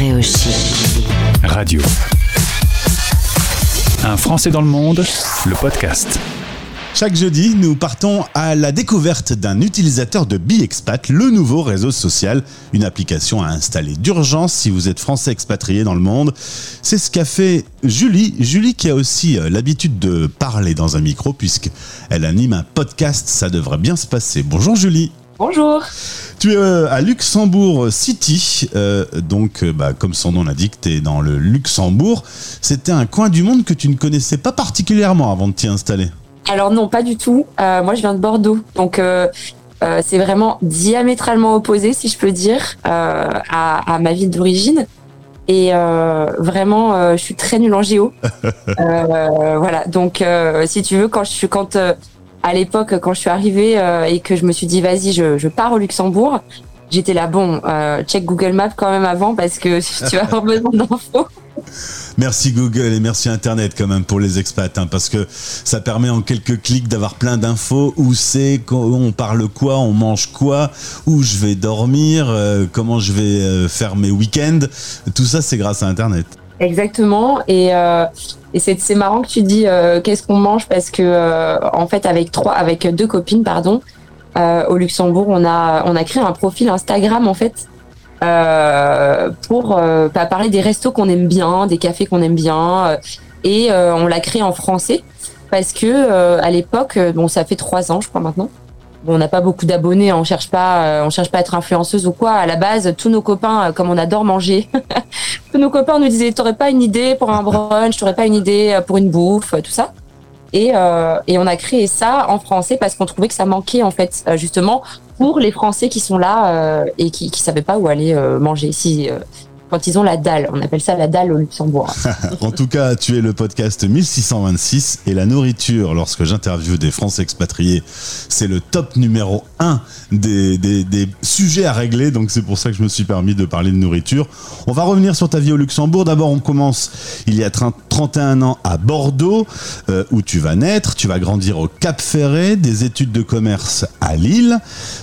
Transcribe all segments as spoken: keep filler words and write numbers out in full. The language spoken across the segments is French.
Stéréo Chic Radio. Un Français dans le monde, le podcast. Chaque jeudi, nous partons à la découverte d'un utilisateur de Bexpat, le nouveau réseau social, une application à installer d'urgence si vous êtes français expatrié dans le monde. C'est ce qu'a fait Julie, Julie qui a aussi l'habitude de parler dans un micro puisqu'elle anime un podcast, ça devrait bien se passer. Bonjour Julie. Bonjour. Tu es à Luxembourg City, euh, donc bah, comme son nom l'indique, tu es dans le Luxembourg. C'était un coin du monde que tu ne connaissais pas particulièrement avant de t'y installer. Alors non, pas du tout. Euh, moi, je viens de Bordeaux, donc euh, euh, c'est vraiment diamétralement opposé, si je peux dire, euh, à, à ma ville d'origine. Et euh, vraiment, euh, je suis très nulle en géo. euh, voilà, donc euh, si tu veux, quand je suis, quand euh, à l'époque, quand je suis arrivée euh, et que je me suis dit, vas-y, je, je pars au Luxembourg, j'étais là, bon, euh, check Google Maps quand même avant parce que tu vas avoir besoin d'infos. Merci Google et merci Internet quand même pour les expats, hein, parce que ça permet en quelques clics d'avoir plein d'infos, où c'est, on parle quoi, on mange quoi, où je vais dormir, euh, comment je vais euh, faire mes week-ends, tout ça c'est grâce à Internet. Exactement, et, euh, et c'est, c'est marrant que tu dis euh, qu'est-ce qu'on mange, parce que euh, en fait avec, trois, avec deux copines pardon, euh, au Luxembourg on a, on a créé un profil Instagram en fait, Euh, pour euh, bah, parler des restos qu'on aime bien, des cafés qu'on aime bien, euh, et euh, on l'a créé en français parce que euh, à l'époque, bon, ça fait trois ans, je crois maintenant. Bon, on n'a pas beaucoup d'abonnés, on cherche pas, euh, on cherche pas à être influenceuse ou quoi. À la base, tous nos copains, comme on adore manger, tous nos copains nous disaient, t'aurais pas une idée pour un brunch, t'aurais pas une idée pour une bouffe, tout ça. Et euh, et on a créé ça en français parce qu'on trouvait que ça manquait en fait, justement. Pour les Français qui sont là euh, et qui ne savaient pas où aller euh, manger, si, euh, quand ils ont la dalle. On appelle ça la dalle au Luxembourg. En tout cas, tu es le podcast mille six cent vingt-six et la nourriture, lorsque j'interviewe des Français expatriés, c'est le top numéro un des, des, des sujets à régler. Donc c'est pour ça que je me suis permis de parler de nourriture. On va revenir sur ta vie au Luxembourg. D'abord, on commence il y a trente et un ans à Bordeaux, euh, où tu vas naître. Tu vas grandir au Cap Ferret, des études de commerce à Lille.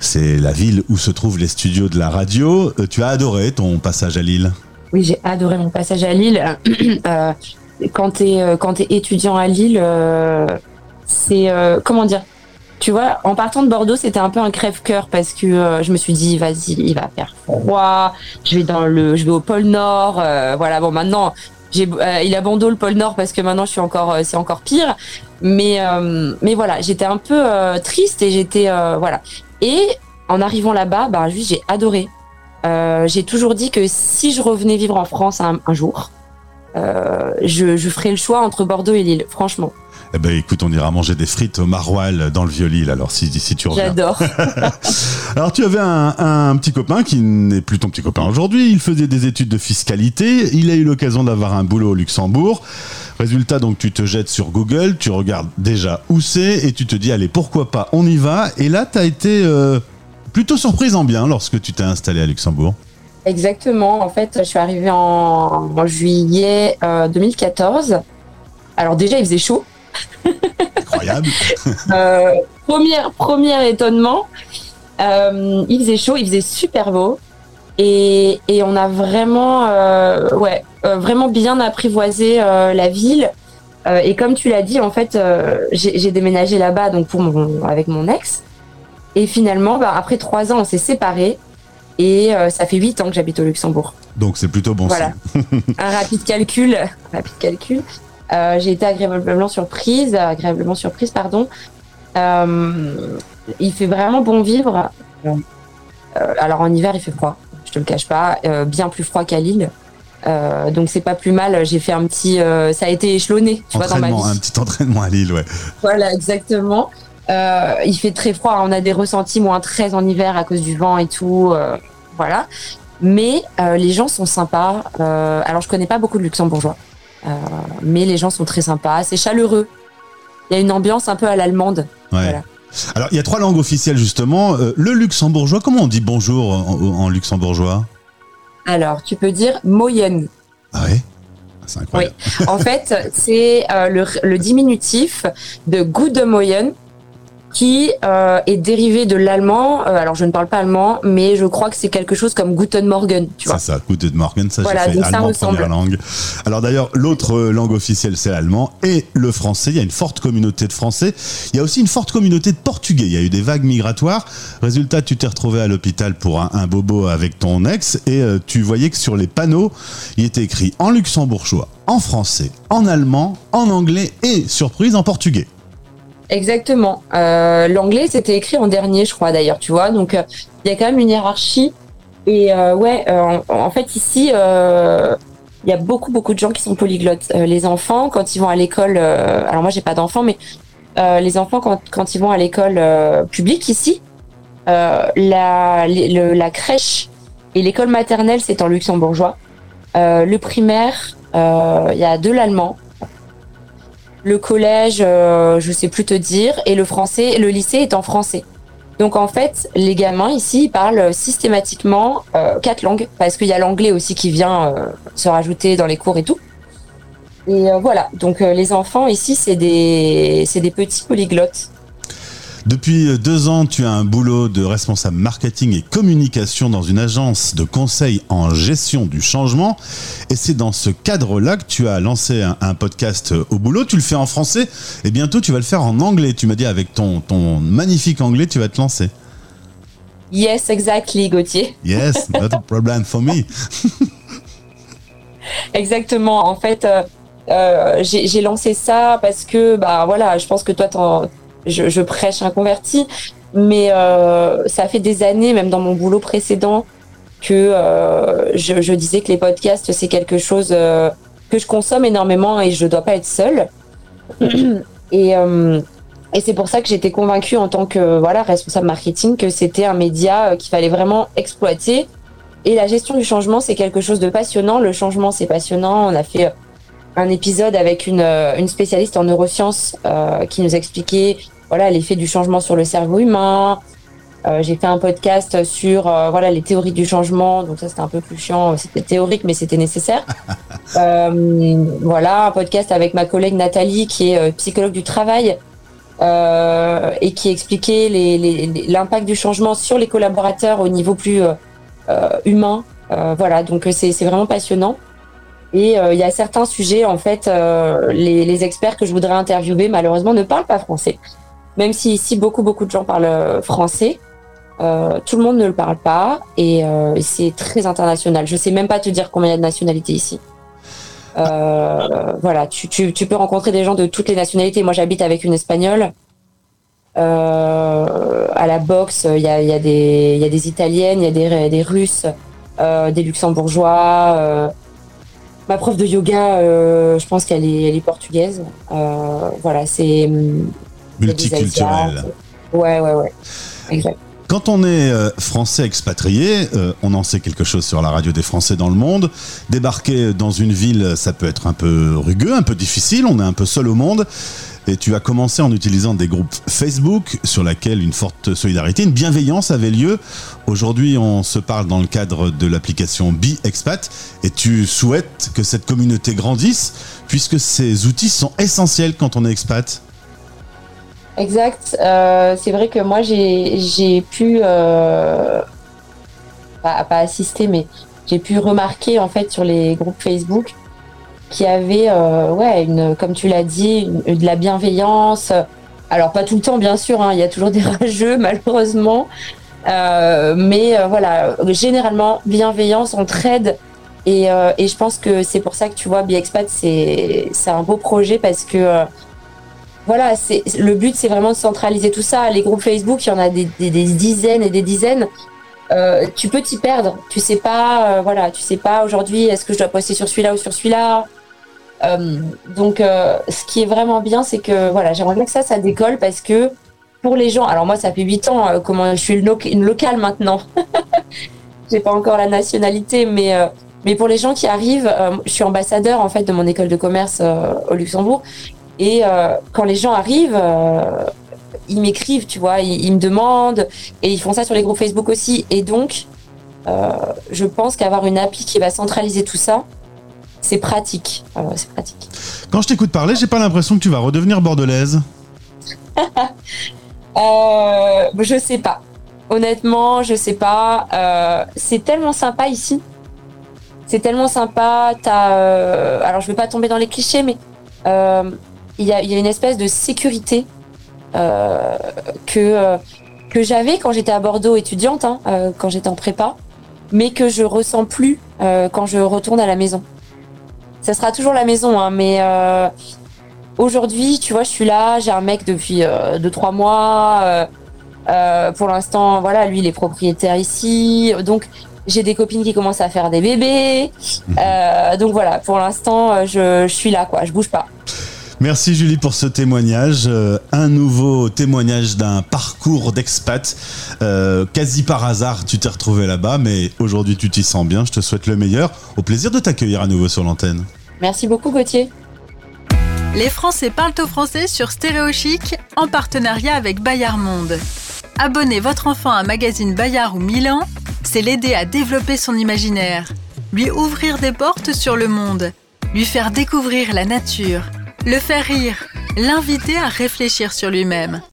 C'est la ville où se trouvent les studios de la radio. Euh, tu as adoré ton passage à Lille. Oui, j'ai adoré mon passage à Lille. Euh, quand t'es, quand t'es étudiant à Lille, euh, c'est... Euh, comment dire ? Tu vois, en partant de Bordeaux, c'était un peu un crève-cœur parce que euh, je me suis dit, vas-y, il va faire froid, je vais, dans le, je vais au pôle Nord. Euh, voilà, bon, maintenant, j'ai, euh, il a bandeau le pôle Nord parce que maintenant, je suis encore, c'est encore pire. Mais, euh, mais voilà, j'étais un peu euh, triste et j'étais... Euh, voilà. Et en arrivant là-bas, bah, juste, j'ai adoré. Euh, j'ai toujours dit que si je revenais vivre en France un, un jour, euh, je, je ferais le choix entre Bordeaux et Lille, franchement. Eh ben, écoute, on ira manger des frites au Maroilles dans le Vieux-Lille, alors si, si tu reviens. J'adore. Alors, tu avais un, un petit copain qui n'est plus ton petit copain aujourd'hui. Il faisait des études de fiscalité. Il a eu l'occasion d'avoir un boulot au Luxembourg. Résultat, donc, tu te jettes sur Google, tu regardes déjà où c'est et tu te dis, allez, pourquoi pas, on y va. Et là, tu as été... Euh, plutôt surprise en bien lorsque tu t'es installée à Luxembourg. Exactement. En fait, je suis arrivée en, en juillet euh, deux mille quatorze. Alors déjà, il faisait chaud. Incroyable. euh, premier, premier étonnement. Euh, il faisait chaud, il faisait super beau. Et, et on a vraiment, euh, ouais, euh, vraiment bien apprivoisé euh, la ville. Euh, et comme tu l'as dit, en fait, euh, j'ai, j'ai déménagé là-bas donc pour mon, avec mon ex. Et finalement, bah, après trois ans, on s'est séparés et euh, ça fait huit ans que j'habite au Luxembourg. Donc c'est plutôt bon voilà. Signe. Un rapide calcul, rapide calcul. Euh, j'ai été agréablement surprise, agréablement surprise, pardon. Euh, il fait vraiment bon vivre. Euh, alors en hiver, il fait froid. Je te le cache pas, euh, bien plus froid qu'à Lille. Euh, donc c'est pas plus mal. J'ai fait un petit, euh, ça a été échelonné. Tu vois, dans ma vie. Un petit entraînement à Lille, ouais. Voilà, exactement. Euh, il fait très froid, on a des ressentis moins treize en hiver à cause du vent et tout, euh, voilà. Mais euh, les gens sont sympas. Euh, alors je connais pas beaucoup de Luxembourgeois, euh, mais les gens sont très sympas. C'est chaleureux. Il y a une ambiance un peu à l'allemande. Ouais. Voilà. Alors il y a trois langues officielles justement. Euh, le luxembourgeois, comment on dit bonjour en, en luxembourgeois ? Alors tu peux dire moyenne. Ah oui ? C'est incroyable. Oui. En fait, c'est euh, le, le diminutif de goût de moyenne. qui euh, est dérivé de l'allemand. Euh, alors, je ne parle pas allemand, mais je crois que c'est quelque chose comme Guten Morgen, tu vois. C'est ça, Guten Morgen, ça, voilà, j'ai fait allemand première langue. Alors d'ailleurs, l'autre langue officielle, c'est l'allemand et le français. Il y a une forte communauté de Français. Il y a aussi une forte communauté de Portugais. Il y a eu des vagues migratoires. Résultat, tu t'es retrouvé à l'hôpital pour un, un bobo avec ton ex et euh, tu voyais que sur les panneaux, il était écrit en luxembourgeois, en français, en allemand, en anglais et, surprise, en portugais. Exactement. Euh, l'anglais, c'était écrit en dernier, je crois, d'ailleurs, tu vois. Donc, il euh, y a quand même une hiérarchie. Et euh, ouais, euh, en, en fait, ici, il euh, y a beaucoup, beaucoup de gens qui sont polyglottes. Euh, les enfants, quand ils vont à l'école... Euh, alors, moi, j'ai pas d'enfants, mais euh, les enfants, quand, quand ils vont à l'école euh, publique, ici, euh, la, le, la crèche et l'école maternelle, c'est en luxembourgeois. Euh, le primaire, il euh, y a de l'allemand. Le collège, euh, je sais plus te dire, et le français, le lycée est en français. Donc en fait, les gamins ici, ils parlent systématiquement euh, quatre langues, parce qu'il y a l'anglais aussi qui vient euh, se rajouter dans les cours et tout. Et euh, voilà, donc euh, les enfants ici, c'est des, c'est des petits polyglottes. Depuis deux ans, tu as un boulot de responsable marketing et communication dans une agence de conseil en gestion du changement. Et c'est dans ce cadre-là que tu as lancé un, un podcast au boulot. Tu le fais en français et bientôt tu vas le faire en anglais. Tu m'as dit avec ton, ton magnifique anglais, tu vas te lancer. Yes, exactly, Gauthier. Yes, not a problem for me. Exactement. En fait, euh, euh, j'ai, j'ai lancé ça parce que, bah voilà, je pense que toi, t'en... Je, je prêche un converti, mais euh, ça fait des années, même dans mon boulot précédent, que euh, je, je disais que les podcasts, c'est quelque chose euh, que je consomme énormément et je ne dois pas être seule. Et, euh, et c'est pour ça que j'étais convaincue en tant que voilà, responsable marketing que c'était un média qu'il fallait vraiment exploiter. Et la gestion du changement, c'est quelque chose de passionnant. Le changement, c'est passionnant. On a fait... un épisode avec une, une spécialiste en neurosciences euh, qui nous expliquait voilà, l'effet du changement sur le cerveau humain. Euh, j'ai fait un podcast sur euh, voilà, les théories du changement. Donc ça, c'était un peu plus chiant. C'était théorique, mais c'était nécessaire. euh, voilà, un podcast avec ma collègue Nathalie, qui est euh, psychologue du travail euh, et qui expliquait les, les, les, l'impact du changement sur les collaborateurs au niveau plus euh, humain. Euh, voilà, donc c'est, c'est vraiment passionnant. Et il euh, y a certains sujets, en fait, euh, les, les experts que je voudrais interviewer, malheureusement, ne parlent pas français. Même si ici, beaucoup, beaucoup de gens parlent français, euh, tout le monde ne le parle pas et euh, c'est très international. Je sais même pas te dire combien il y a de nationalités ici. Euh, voilà, tu, tu, tu peux rencontrer des gens de toutes les nationalités. Moi, j'habite avec une Espagnole. Euh, à la boxe, il y a, y a des, il y a des Italiennes, il y a des, des Russes, euh, des Luxembourgeois... Euh, ma prof de yoga, euh, je pense qu'elle est, elle est portugaise. Euh, voilà, c'est... multiculturel. Ouais, ouais, ouais. Exact. Quand on est euh, français expatrié, euh, on en sait quelque chose sur la radio des Français dans le monde. Débarquer dans une ville, ça peut être un peu rugueux, un peu difficile. On est un peu seul au monde. Et tu as commencé en utilisant des groupes Facebook sur lesquels une forte solidarité, une bienveillance avait lieu. Aujourd'hui, on se parle dans le cadre de l'application Bexpat et tu souhaites que cette communauté grandisse puisque ces outils sont essentiels quand on est expat. Exact. Euh, c'est vrai que moi, j'ai, j'ai pu, euh, pas, pas assister, mais j'ai pu remarquer en fait sur les groupes Facebook qui avait, euh, ouais, une, comme tu l'as dit, une, de la bienveillance. Alors, pas tout le temps, bien sûr, hein, il y a toujours des rageux, malheureusement. Euh, mais euh, voilà, généralement, bienveillance, entraide. Et, euh, et je pense que c'est pour ça que tu vois, Bexpat, c'est, c'est un beau projet parce que, euh, voilà, c'est, le but, c'est vraiment de centraliser tout ça. Les groupes Facebook, il y en a des, des, des dizaines et des dizaines. Euh, tu peux t'y perdre. Tu sais pas, euh, voilà, tu sais pas aujourd'hui, est-ce que je dois poster sur celui-là ou sur celui-là? Euh, donc, euh, ce qui est vraiment bien, c'est que voilà, j'aimerais bien que ça, ça décolle parce que pour les gens, alors moi, ça fait huit ans, euh, comment je suis une, loc- une locale maintenant. J'ai pas encore la nationalité, mais euh, mais pour les gens qui arrivent, euh, je suis ambassadeur en fait de mon école de commerce euh, au Luxembourg, et euh, quand les gens arrivent. Euh, ils m'écrivent, tu vois, ils, ils me demandent et ils font ça sur les groupes Facebook aussi. Et donc, euh, je pense qu'avoir une appli qui va centraliser tout ça, c'est pratique. Euh, c'est pratique. Quand je t'écoute parler, j'ai pas l'impression que tu vas redevenir bordelaise. Euh, je sais pas. Honnêtement, je sais pas. Euh, c'est tellement sympa ici. C'est tellement sympa. T'as, euh, alors, je veux pas tomber dans les clichés, mais il euh, y a, y a une espèce de sécurité euh, que euh, que j'avais quand j'étais à Bordeaux étudiante, hein, euh, quand j'étais en prépa, mais que je ressens plus euh, quand je retourne à la maison. Ça sera toujours la maison, hein, mais euh, aujourd'hui, tu vois, je suis là, j'ai un mec depuis euh, deux trois mois. Euh, Euh, pour l'instant, voilà, lui, il est propriétaire ici. Donc, j'ai des copines qui commencent à faire des bébés. Euh, donc voilà, pour l'instant, je, je suis là, quoi. Je bouge pas. Merci Julie pour ce témoignage. Euh, un nouveau témoignage d'un parcours d'expat. Euh, quasi par hasard, tu t'es retrouvée là-bas, mais aujourd'hui, tu t'y sens bien. Je te souhaite le meilleur. Au plaisir de t'accueillir à nouveau sur l'antenne. Merci beaucoup, Gauthier. Les Français parlent au français sur Stéréo Chic en partenariat avec Bayard Monde. Abonner votre enfant à un magazine Bayard ou Milan, c'est l'aider à développer son imaginaire, lui ouvrir des portes sur le monde, lui faire découvrir la nature, le faire rire, l'inviter à réfléchir sur lui-même.